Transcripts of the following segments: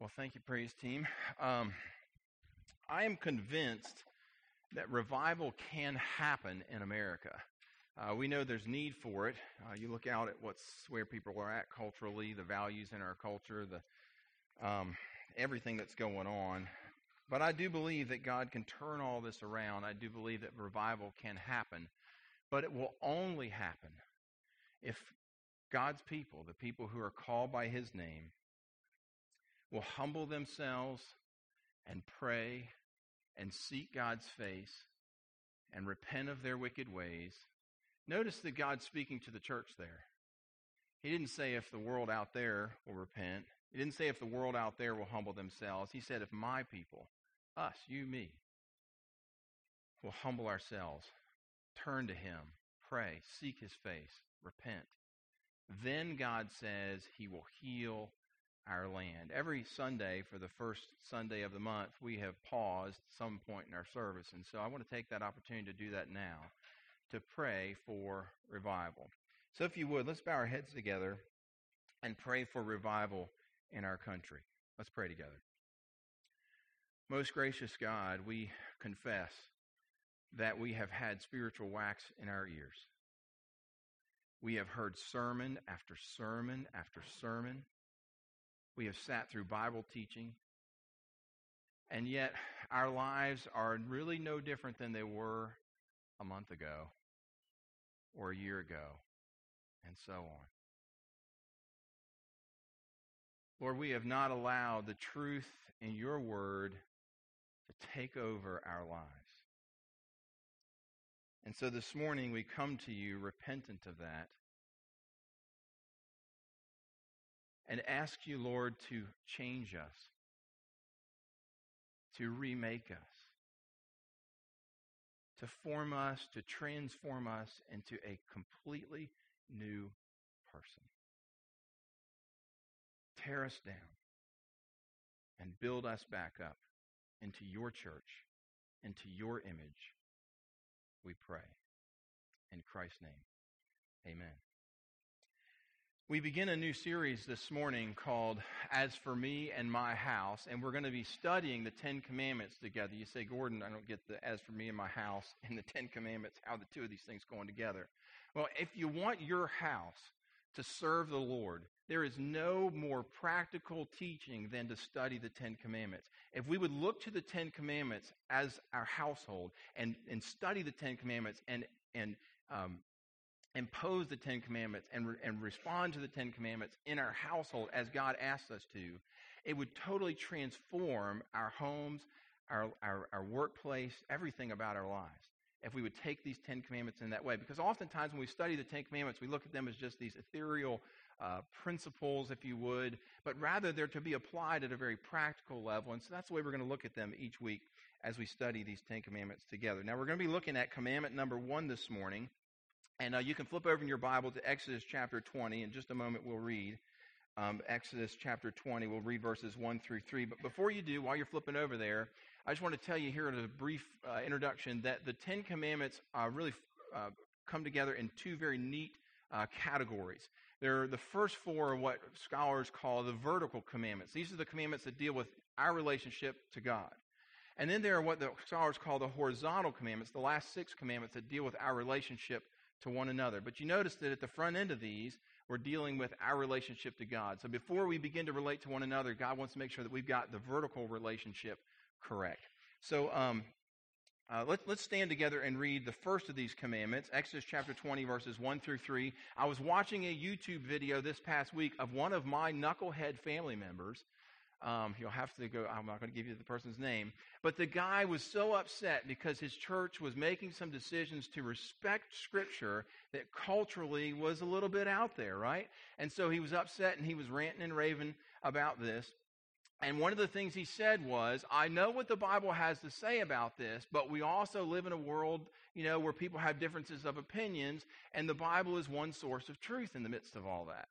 Well, thank you, praise team. I am convinced that revival can happen in America. We know there's need for it. You look out at where people are at culturally, the values in our culture, the everything that's going on. But I do believe that God can turn all this around. I do believe that revival can happen, but it will only happen if God's people, the people who are called by His name, will humble themselves and pray and seek God's face and repent of their wicked ways. Notice that God's speaking to the church there. He didn't say if the world out there will repent. He didn't say if the world out there will humble themselves. He said if my people, us, you, me, will humble ourselves, turn to Him, pray, seek His face, repent. Then God says He will heal our land. Every Sunday, for the first Sunday of the month, we have paused at some point in our service, and so I want to take that opportunity to do that now, to pray for revival. So if you would, let's bow our heads together and pray for revival in our country. Let's pray together. Most gracious God, we confess that we have had spiritual wax in our ears. We have heard sermon after sermon after sermon. We have sat through Bible teaching, and yet our lives are really no different than they were a month ago or a year ago, and so on. Lord, we have not allowed the truth in your word to take over our lives. And so this morning we come to you repentant of that, and ask you, Lord, to change us, to remake us, to form us, to transform us into a completely new person. Tear us down and build us back up into your church, into your image, we pray. In Christ's name, amen. We begin a new series this morning called As For Me and My House, and we're going to be studying the Ten Commandments together. You say, Gordon, I don't get the As For Me and My House and the Ten Commandments, how are the two of these things going together? Well, if you want your house to serve the Lord, there is no more practical teaching than to study the Ten Commandments. If we would look to the Ten Commandments as our household and study the Ten Commandments and impose the Ten Commandments and respond to the Ten Commandments in our household as God asks us to, it would totally transform our homes, our workplace, everything about our lives, if we would take these Ten Commandments in that way. Because oftentimes when we study the Ten Commandments, we look at them as just these ethereal principles, if you would, but rather they're to be applied at a very practical level. And so that's the way we're going to look at them each week as we study these Ten Commandments together. Now, we're going to be looking at commandment number 1 this morning. And you can flip over in your Bible to Exodus chapter 20. In just a moment, we'll read Exodus chapter 20. We'll read verses 1 through 3. But before you do, while you're flipping over there, I just want to tell you here in a brief introduction that the Ten Commandments really come together in two very neat categories. The first four are what scholars call the vertical commandments. These are the commandments that deal with our relationship to God. And then there are what the scholars call the horizontal commandments, the last 6 commandments that deal with our relationship to one another. But you notice that at the front end of these, we're dealing with our relationship to God. So before we begin to relate to one another, God wants to make sure that we've got the vertical relationship correct. So let's stand together and read the first of these commandments, Exodus chapter 20, verses 1 through 3. I was watching a YouTube video this past week of one of my knucklehead family members. You'll have to go, I'm not going to give you the person's name, but the guy was so upset because his church was making some decisions to respect Scripture that culturally was a little bit out there, right? And so he was upset and he was ranting and raving about this. And one of the things he said was, I know what the Bible has to say about this, but we also live in a world, where people have differences of opinions, and the Bible is one source of truth in the midst of all that.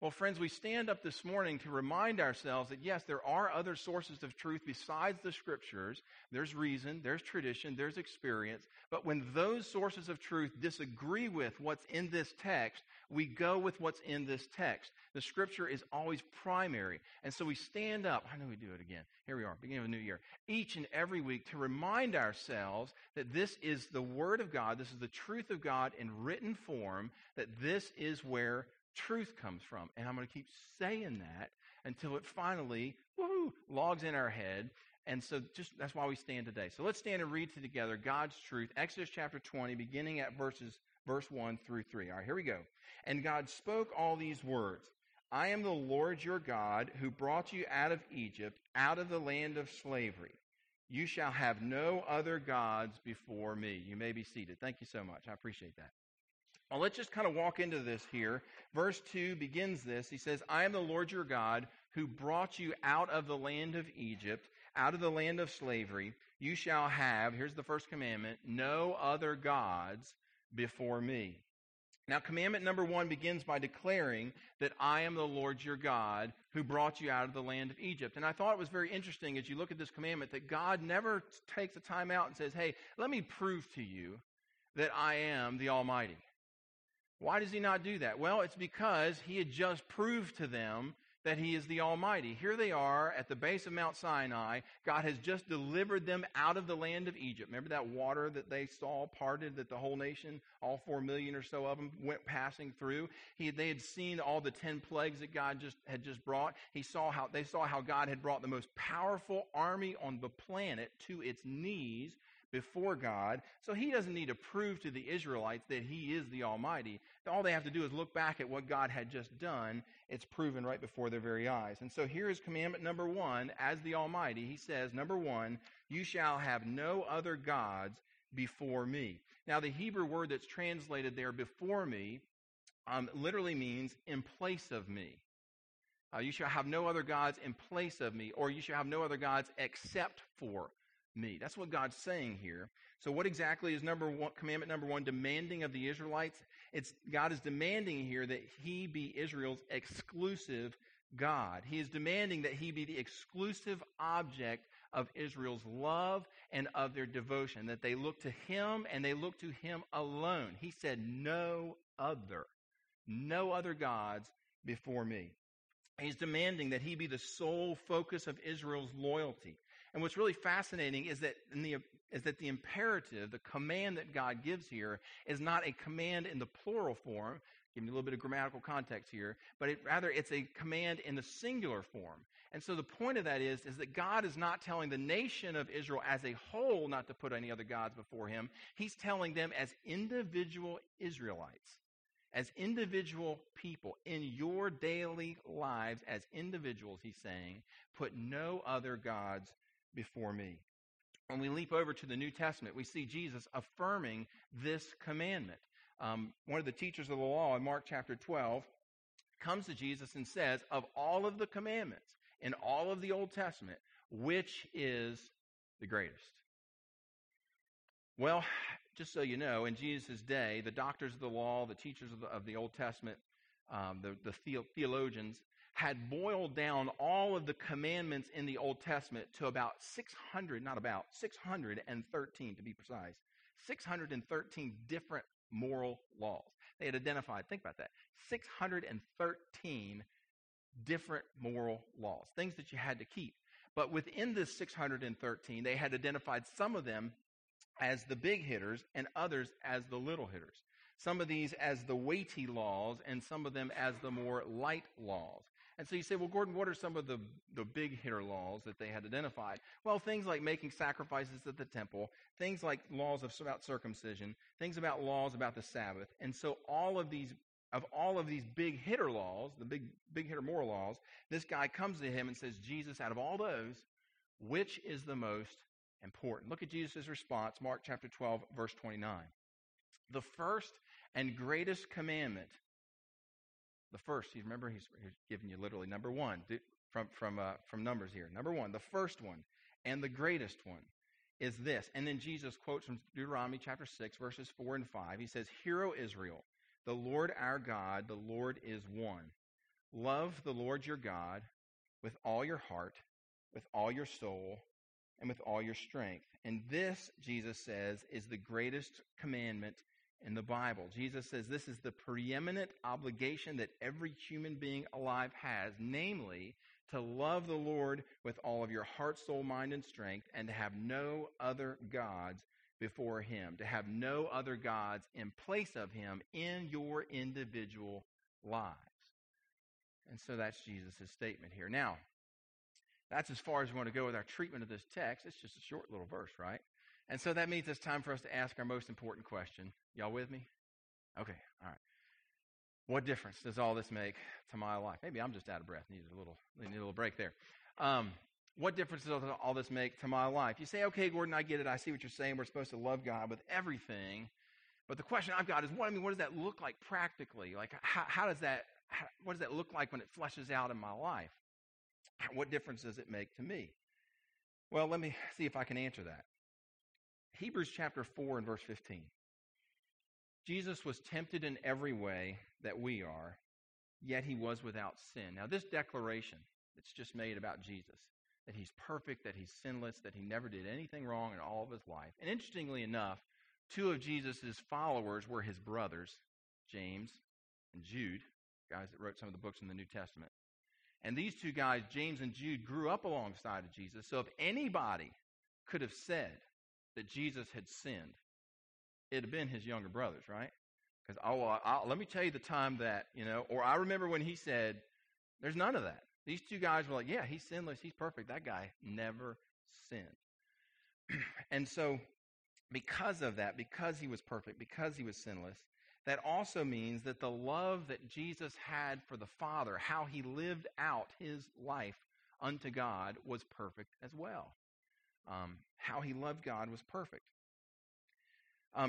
Well, friends, we stand up this morning to remind ourselves that, yes, there are other sources of truth besides the Scriptures. There's reason, there's tradition, there's experience. But when those sources of truth disagree with what's in this text, we go with what's in this text. The Scripture is always primary. And so we stand up. I know we do it again. Here we are, beginning of a new year. Each and every week to remind ourselves that this is the Word of God. This is the truth of God in written form, that this is where truth comes from. And I'm going to keep saying that until it finally logs in our head. And so just that's why we stand today. So let's stand and read together God's truth, Exodus chapter 20, beginning at verse 1 through 3. All right, here we go. And God spoke all these words. I am the Lord your God who brought you out of Egypt, out of the land of slavery. You shall have no other gods before me. You may be seated. Thank you so much. I appreciate that. Well, let's just kind of walk into this here. Verse 2 begins this. He says, I am the Lord your God who brought you out of the land of Egypt, out of the land of slavery. You shall have, here's the first commandment, no other gods before me. Now, commandment number 1 begins by declaring that I am the Lord your God who brought you out of the land of Egypt. And I thought it was very interesting as you look at this commandment that God never takes the time out and says, hey, let me prove to you that I am the Almighty. Why does he not do that? Well, it's because he had just proved to them that he is the Almighty. Here they are at the base of Mount Sinai. God has just delivered them out of the land of Egypt. Remember that water that they saw parted, that the whole nation, all 4 million or so of them, went passing through. They had seen all the 10 plagues that God had just brought. They saw how God had brought the most powerful army on the planet to its knees before God. So he doesn't need to prove to the Israelites that he is the Almighty. All they have to do is look back at what God had just done. It's proven right before their very eyes. And so here is commandment number 1. As the Almighty, he says, number 1, you shall have no other gods before me. Now, the Hebrew word that's translated there, before me, literally means in place of me. You shall have no other gods in place of me, or you shall have no other gods except for me. That's what God's saying here. So what exactly is commandment number 1 demanding of the Israelites? God is demanding here that he be Israel's exclusive God. He is demanding that he be the exclusive object of Israel's love and of their devotion, that they look to him and they look to him alone. He said, no other gods before me. He's demanding that he be the sole focus of Israel's loyalty. And what's really fascinating is that the imperative, the command that God gives here, is not a command in the plural form. Give me a little bit of grammatical context here, but rather it's a command in the singular form. And so the point of that is that God is not telling the nation of Israel as a whole not to put any other gods before him. He's telling them as individual Israelites, as individual people, in your daily lives as individuals, he's saying, put no other gods before me. When we leap over to the New Testament, we see Jesus affirming this commandment. One of the teachers of the law in Mark chapter 12 comes to Jesus and says, of all of the commandments in all of the Old Testament, which is the greatest? Well, just so you know, in Jesus' day, the doctors of the law, the teachers of the Old Testament, the theologians, had boiled down all of the commandments in the Old Testament to about 613 to be precise, 613 different moral laws. They had identified, think about that, 613 different moral laws, things that you had to keep. But within this 613, they had identified some of them as the big hitters and others as the little hitters. Some of these as the weighty laws and some of them as the more light laws. And so you say, well, Gordon, what are some of the big hitter laws that they had identified? Well, things like making sacrifices at the temple, things like laws about circumcision, things about laws about the Sabbath. And so all of these big hitter laws, the big hitter moral laws, this guy comes to him and says, Jesus, out of all those, which is the most important? Look at Jesus' response, Mark chapter 12, verse 29. The first and greatest commandment. The first, you remember, he's giving you literally number one from Numbers here. Number one, the first one and the greatest one is this. And then Jesus quotes from Deuteronomy chapter 6, verses 4 and 5. He says, Hear, O Israel, the Lord our God, the Lord is one. Love the Lord your God with all your heart, with all your soul, and with all your strength. And this, Jesus says, is the greatest commandment in the Bible. Jesus says this is the preeminent obligation that every human being alive has, namely, to love the Lord with all of your heart, soul, mind, and strength, and to have no other gods before him, to have no other gods in place of him in your individual lives. And so that's Jesus' statement here. Now, that's as far as we want to go with our treatment of this text. It's just a short little verse, right? And so that means it's time for us to ask our most important question. Y'all with me? Okay, all right. What difference does all this make to my life? Maybe I'm just out of breath. Need a little break there. What difference does all this make to my life? You say, okay, Gordon, I get it. I see what you're saying. We're supposed to love God with everything. But the question I've got is, what does that look like practically? Like, what does that look like when it fleshes out in my life? What difference does it make to me? Well, let me see if I can answer that. Hebrews chapter 4 and verse 15. Jesus was tempted in every way that we are, yet he was without sin. Now, this declaration that's just made about Jesus, that he's perfect, that he's sinless, that he never did anything wrong in all of his life. And interestingly enough, two of Jesus' followers were his brothers, James and Jude, guys that wrote some of the books in the New Testament. And these two guys, James and Jude, grew up alongside of Jesus. So if anybody could have said that Jesus had sinned, it had been his younger brothers, right? Because let me tell you the time that, or I remember when he said, there's none of that. These two guys were like, yeah, he's sinless, he's perfect. That guy never sinned. And so because of that, because he was perfect, because he was sinless, that also means that the love that Jesus had for the Father, how he lived out his life unto God, was perfect as well. How he loved God was perfect.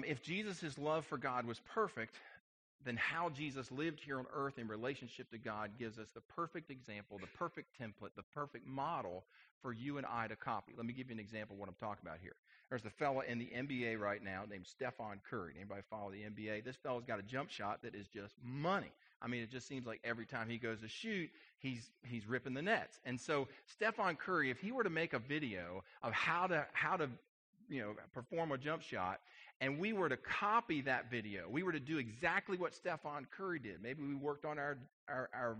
If Jesus' love for God was perfect, then how Jesus lived here on earth in relationship to God gives us the perfect example, the perfect template, the perfect model for you and I to copy. Let me give you an example of what I'm talking about here. There's a fella in the NBA right now named Stephon Curry. Anybody follow the NBA? This fella's got a jump shot that is just money. I mean, it just seems like every time he goes to shoot, he's ripping the nets. And so Stephon Curry, if he were to make a video of how to perform a jump shot, and we were to copy that video, we were to do exactly what Stephon Curry did. Maybe we worked on our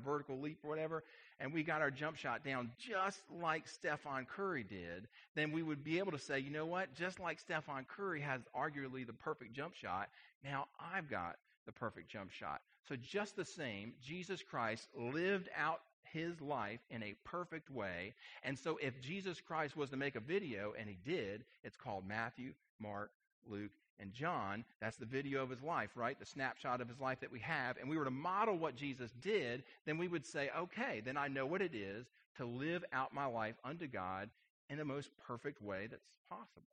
vertical leap or whatever, and we got our jump shot down just like Stephon Curry did. Then we would be able to say, you know what? Just like Stephon Curry has arguably the perfect jump shot, now I've got the perfect jump shot. So just the same, Jesus Christ lived out his life in a perfect way. And so if Jesus Christ was to make a video, and he did, it's called Matthew, Mark, Luke, and John. That's the video of his life, right? The snapshot of his life that we have. And we were to model what Jesus did, then we would say, okay, then I know what it is to live out my life unto God in the most perfect way that's possible.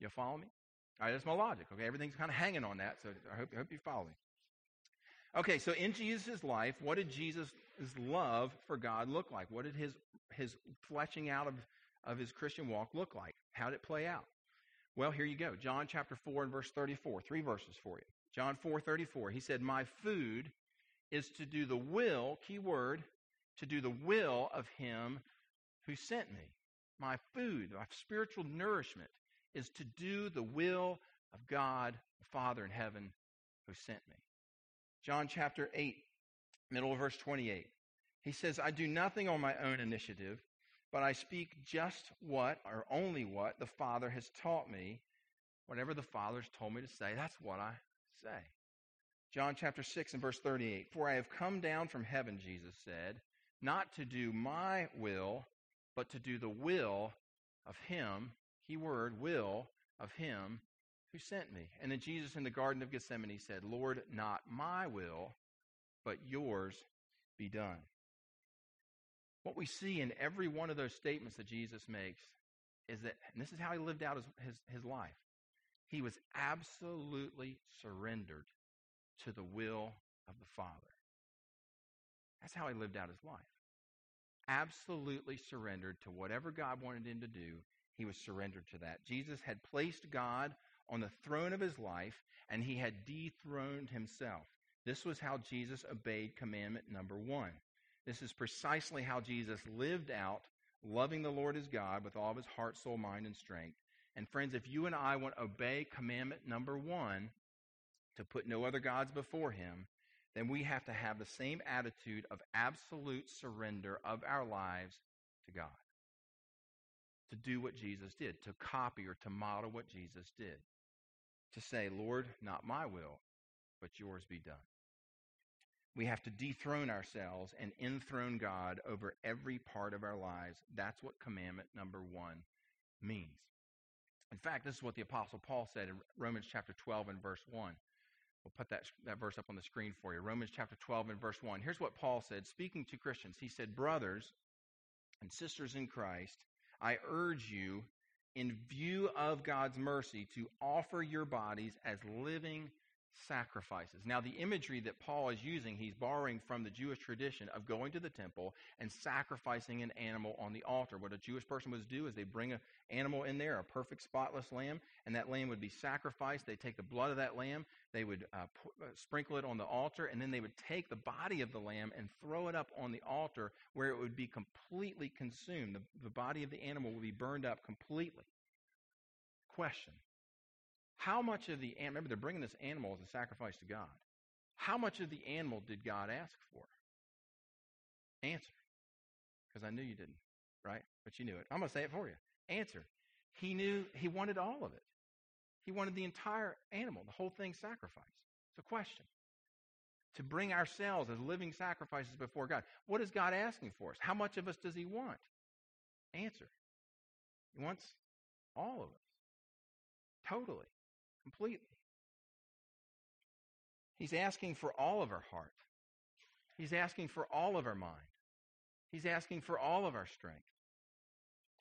You follow me? All right, that's my logic, okay? Everything's kind of hanging on that, so I hope you follow me. Okay, so in Jesus' life, what did Jesus' love for God look like? What did his fleshing out of his Christian walk look like? How did it play out? Well, here you go. John chapter 4 and verse 34. 3 verses for you. John 4:34. He said, my food is to do the will, key word, to do the will of him who sent me. My food, my spiritual nourishment, is to do the will of God, the Father in heaven, who sent me. John chapter 8, middle of verse 28. He says, I do nothing on my own initiative, but I speak just what, or only what, the Father has taught me. Whatever the Father's told me to say, that's what I say. John chapter 6 and verse 38. For I have come down from heaven, Jesus said, not to do my will, but to do the will of him, key word, will of him who sent me. And then Jesus in the Garden of Gethsemane said, Lord, not my will, but yours be done. What we see in every one of those statements that Jesus makes is that, and this is how he lived out his life, he was absolutely surrendered to the will of the Father. That's how he lived out his life. Absolutely surrendered to whatever God wanted him to do, he was surrendered to that. Jesus had placed God on the throne of his life, and he had dethroned himself. This was how Jesus obeyed commandment number 1. This is precisely how Jesus lived out loving the Lord his God with all of his heart, soul, mind, and strength. And friends, if you and I want to obey commandment number one, to put no other gods before him, then we have to have the same attitude of absolute surrender of our lives to God. To do what Jesus did, to copy or to model what Jesus did. To say, Lord, not my will, but yours be done. We have to dethrone ourselves and enthrone God over every part of our lives. That's what commandment number one means. In fact, this is what the Apostle Paul said in Romans chapter 12 and verse 1. We'll put that verse up on the screen for you. Romans chapter 12 and verse 1. Here's what Paul said, speaking to Christians. He said, brothers and sisters in Christ, I urge you, in view of God's mercy, to offer your bodies as living sacrifices. Now, the imagery that Paul is using, he's borrowing from the Jewish tradition of going to the temple and sacrificing an animal on the altar. What a Jewish person would do is they bring an animal in there, a perfect spotless lamb, and that lamb would be sacrificed. They take the blood of that lamb, they would sprinkle it on the altar, and then they would take the body of the lamb and throw it up on the altar where it would be completely consumed. The body of the animal would be burned up completely. Question. How much of the animal, remember they're bringing this animal as a sacrifice to God. How much of the animal did God ask for? Answer. Because I knew you didn't, right? But you knew it. I'm going to say it for you. Answer. He knew he wanted all of it. He wanted the entire animal, the whole thing sacrificed. It's a question. To bring ourselves as living sacrifices before God. What is God asking for us? How much of us does he want? Answer. He wants all of us. Totally. Completely. He's asking for all of our heart. He's asking for all of our mind. He's asking for all of our strength.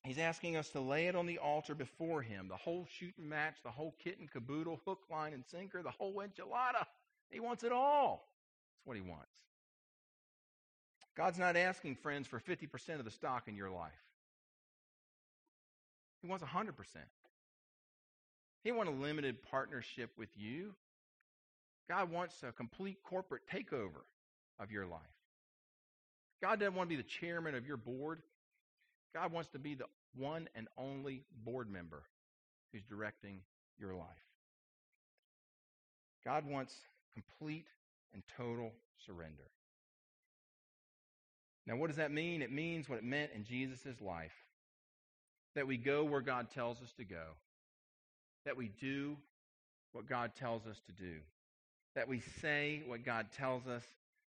He's asking us to lay it on the altar before him, the whole shoot and match, the whole kit and caboodle, hook, line, and sinker, the whole enchilada. He wants it all. That's what he wants. God's not asking, friends, for 50% of the stock in your life. He wants 100%. He wants a limited partnership with you. God wants a complete corporate takeover of your life. God doesn't want to be the chairman of your board. God wants to be the one and only board member who's directing your life. God wants complete and total surrender. Now, what does that mean? It means what it meant in Jesus' life, that we go where God tells us to go, that we do what God tells us to do, that we say what God tells us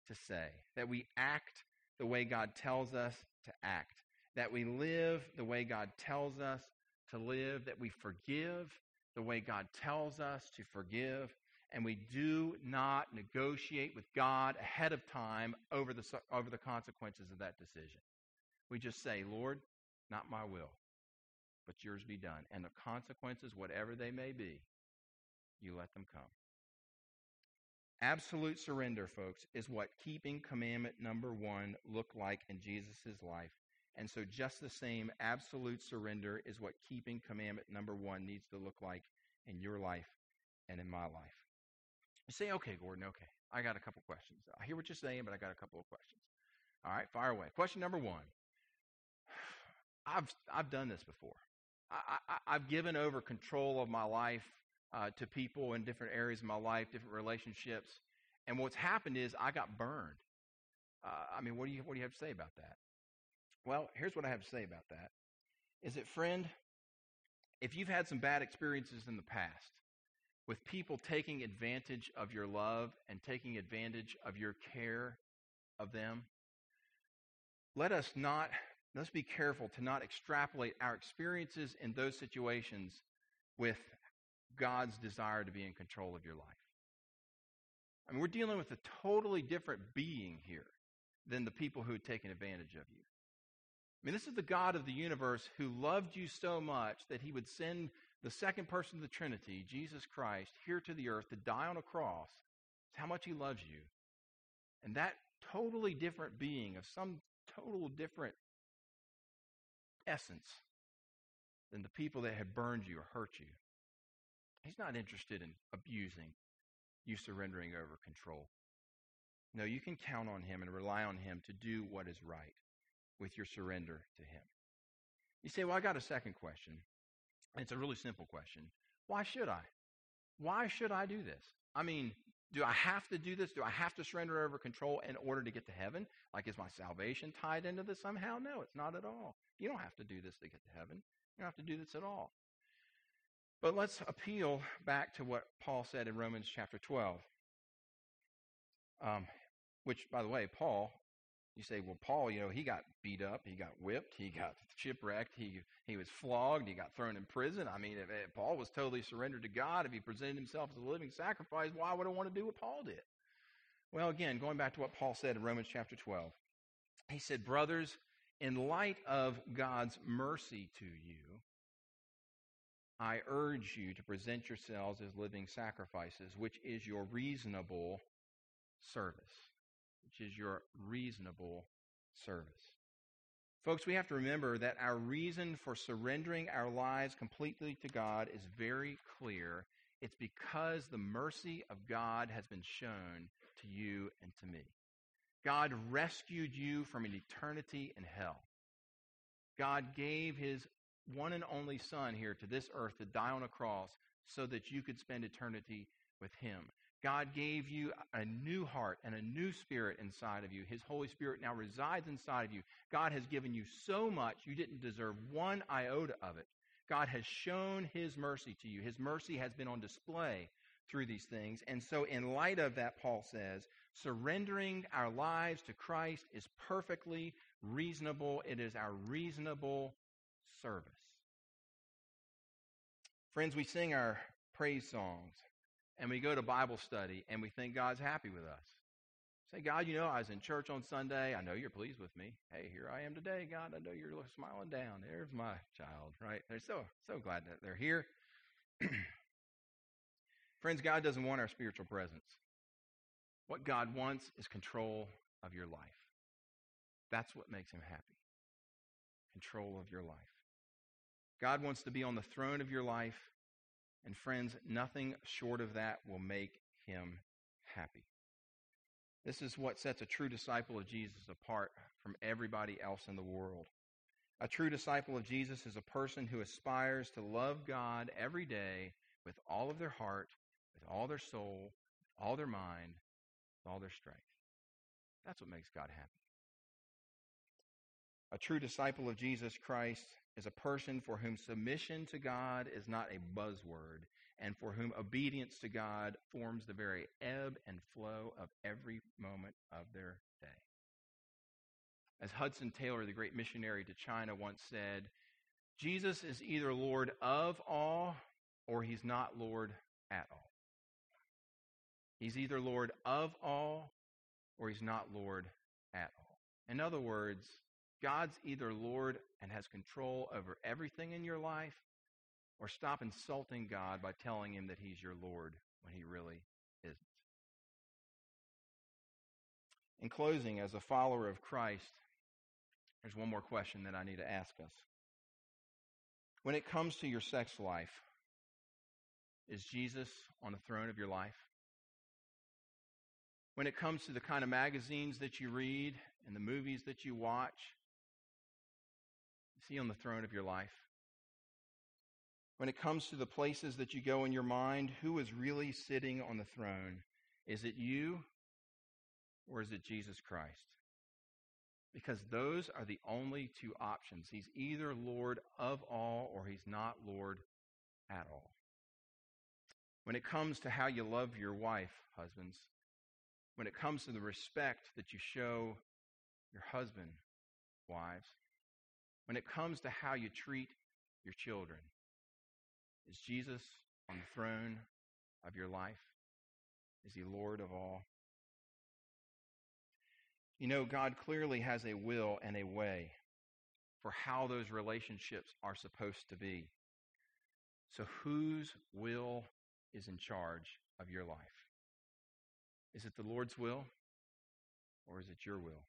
to say, that we act the way God tells us to act, that we live the way God tells us to live, that we forgive the way God tells us to forgive, and we do not negotiate with God ahead of time over the consequences of that decision. We just say, Lord, not my will, but yours be done. And the consequences, whatever they may be, you let them come. Absolute surrender, folks, is what keeping commandment number one looked like in Jesus' life. And so just the same, absolute surrender is what keeping commandment number one needs to look like in your life and in my life. You say, okay, Gordon, okay, I got a couple questions. I hear what you're saying, but I got a couple of questions. All right, fire away. Question number one. I've done this before. I've given over control of my life to people in different areas of my life, different relationships, and what's happened is I got burned. What do you have to say about that? Well, here's what I have to say about that. Is that, friend, if you've had some bad experiences in the past with people taking advantage of your love and taking advantage of your care of them, let's be careful to not extrapolate our experiences in those situations with God's desire to be in control of your life. I mean, we're dealing with a totally different being here than the people who had taken advantage of you. I mean, this is the God of the universe who loved you so much that he would send the second person of the Trinity, Jesus Christ, here to the earth to die on a cross. It's how much he loves you. And that totally different being of some total different essence than the people that had burned you or hurt you. He's not interested in abusing you, surrendering over control. No, you can count on him and rely on him to do what is right with your surrender to him. You say, well, I got a second question. It's a really simple question. Why should I? Why should I do this? I mean, do I have to do this? Do I have to surrender over control in order to get to heaven? Like, is my salvation tied into this somehow? No, it's not at all. You don't have to do this to get to heaven. You don't have to do this at all. But let's appeal back to what Paul said in Romans chapter 12, which, by the way, Paul, you say, well, Paul, you know, he got beat up, he got whipped, he got shipwrecked, he was flogged, he got thrown in prison. I mean, if Paul was totally surrendered to God, if he presented himself as a living sacrifice, why would I want to do what Paul did? Well, again, going back to what Paul said in Romans chapter 12, he said, brothers, in light of God's mercy to you, I urge you to present yourselves as living sacrifices, which is your reasonable service. Folks, we have to remember that our reason for surrendering our lives completely to God is very clear. It's because the mercy of God has been shown to you and to me. God rescued you from an eternity in hell. God gave his one and only Son here to this earth to die on a cross so that you could spend eternity with him. God gave you a new heart and a new spirit inside of you. His Holy Spirit now resides inside of you. God has given you so much, you didn't deserve one iota of it. God has shown his mercy to you. His mercy has been on display through these things. And so in light of that, Paul says, surrendering our lives to Christ is perfectly reasonable. It is our reasonable service. Friends, we sing our praise songs and we go to Bible study and we think God's happy with us. Say, God, you know, I was in church on Sunday. I know you're pleased with me. Hey, here I am today, God. I know you're smiling down. There's my child, right? They're so glad that they're here. Friends, God doesn't want our spiritual presence. What God wants is control of your life. That's what makes him happy. Control of your life. God wants to be on the throne of your life, and friends, nothing short of that will make him happy. This is what sets a true disciple of Jesus apart from everybody else in the world. A true disciple of Jesus is a person who aspires to love God every day with all of their heart, with all their soul, with all their mind, with all their strength. That's what makes God happy. A true disciple of Jesus Christ is a person for whom submission to God is not a buzzword and for whom obedience to God forms the very ebb and flow of every moment of their day. As Hudson Taylor, the great missionary to China, once said, Jesus is either Lord of all or he's not Lord at all. He's either Lord of all or he's not Lord at all. In other words, God's either Lord and has control over everything in your life, or stop insulting God by telling him that he's your Lord when he really isn't. In closing, as a follower of Christ, there's one more question that I need to ask us. When it comes to your sex life, is Jesus on the throne of your life? When it comes to the kind of magazines that you read and the movies that you watch, is he on the throne of your life? When it comes to the places that you go in your mind, who is really sitting on the throne? Is it you or is it Jesus Christ? Because those are the only two options. He's either Lord of all or he's not Lord at all. When it comes to how you love your wife, husbands, when it comes to the respect that you show your husband, wives, when it comes to how you treat your children, is Jesus on the throne of your life? Is he Lord of all? You know, God clearly has a will and a way for how those relationships are supposed to be. So whose will is in charge of your life? Is it the Lord's will or is it your will?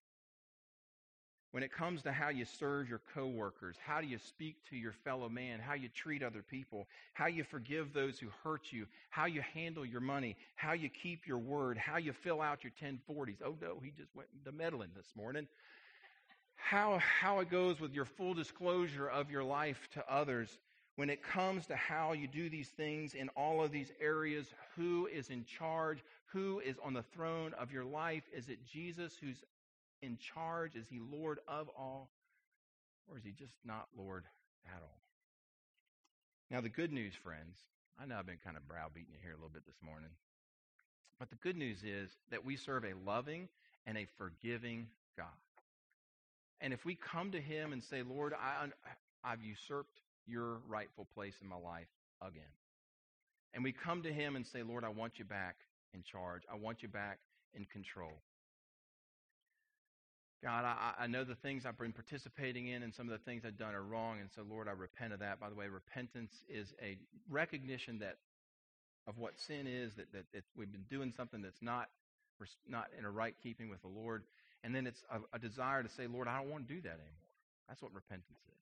When it comes to how you serve your coworkers, how do you speak to your fellow man, how you treat other people, how you forgive those who hurt you, how you handle your money, how you keep your word, how you fill out your 1040s. Oh no, he just went to meddling this morning. How it goes with your full disclosure of your life to others. When it comes to how you do these things in all of these areas, who is in charge? Who is on the throne of your life? Is it Jesus who's in charge? Is he Lord of all? Or is he just not Lord at all? Now, the good news, friends, I know I've been kind of browbeating you here a little bit this morning, but the good news is that we serve a loving and a forgiving God. And if we come to him and say, Lord, I've usurped your rightful place in my life again. And we come to him and say, Lord, I want you back in charge. I want you back in control. God, I know the things I've been participating in and some of the things I've done are wrong. And so, Lord, I repent of that. By the way, repentance is a recognition that of what sin is, that we've been doing something that's not in a right keeping with the Lord. And then it's a desire to say, Lord, I don't want to do that anymore. That's what repentance is.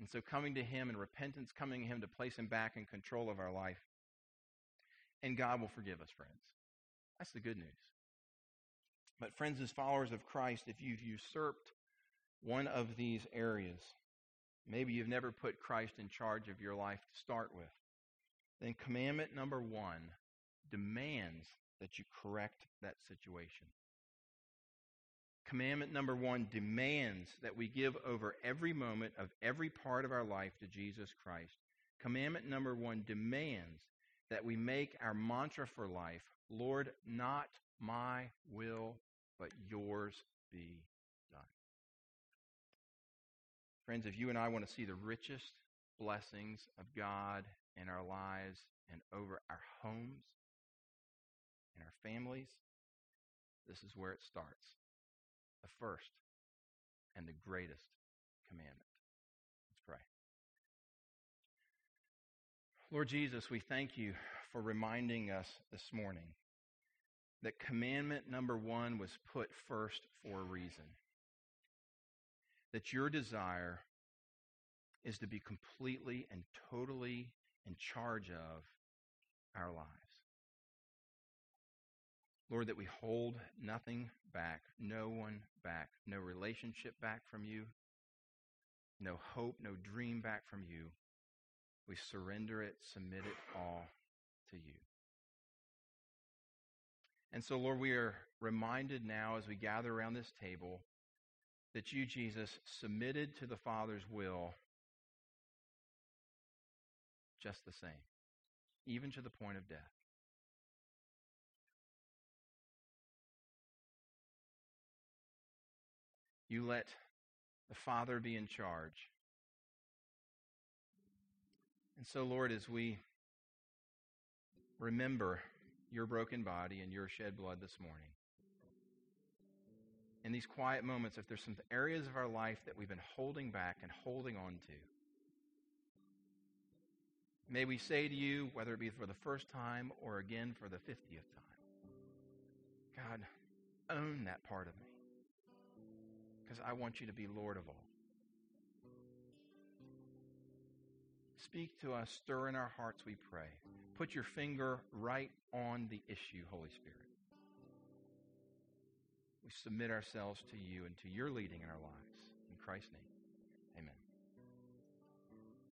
And so coming to him in repentance, coming to him to place him back in control of our life. And God will forgive us, friends. That's the good news. But friends, as followers of Christ, if you've usurped one of these areas, maybe you've never put Christ in charge of your life to start with, then commandment number 1 demands that you correct that situation. Commandment number 1 demands that we give over every moment of every part of our life to Jesus Christ. Commandment number 1 demands that we make our mantra for life, Lord, not my will, but yours be done. Friends, if you and I want to see the richest blessings of God in our lives and over our homes and our families, this is where it starts. The first and the greatest commandment. Let's pray. Lord Jesus, we thank you for reminding us this morning that commandment number 1 was put first for a reason. That your desire is to be completely and totally in charge of our lives. Lord, that we hold nothing back, no one back, no relationship back from you, no hope, no dream back from you. We surrender it, submit it all to you. And so, Lord, we are reminded now as we gather around this table that you, Jesus, submitted to the Father's will just the same, even to the point of death. You let the Father be in charge. And so, Lord, as we remember your broken body and your shed blood this morning, in these quiet moments, if there's some areas of our life that we've been holding back and holding on to, may we say to you, whether it be for the first time or again for the 50th time, God, own that part of me. Because I want you to be Lord of all. Speak to us, stir in our hearts, we pray. Put your finger right on the issue, Holy Spirit. We submit ourselves to you and to your leading in our lives. In Christ's name.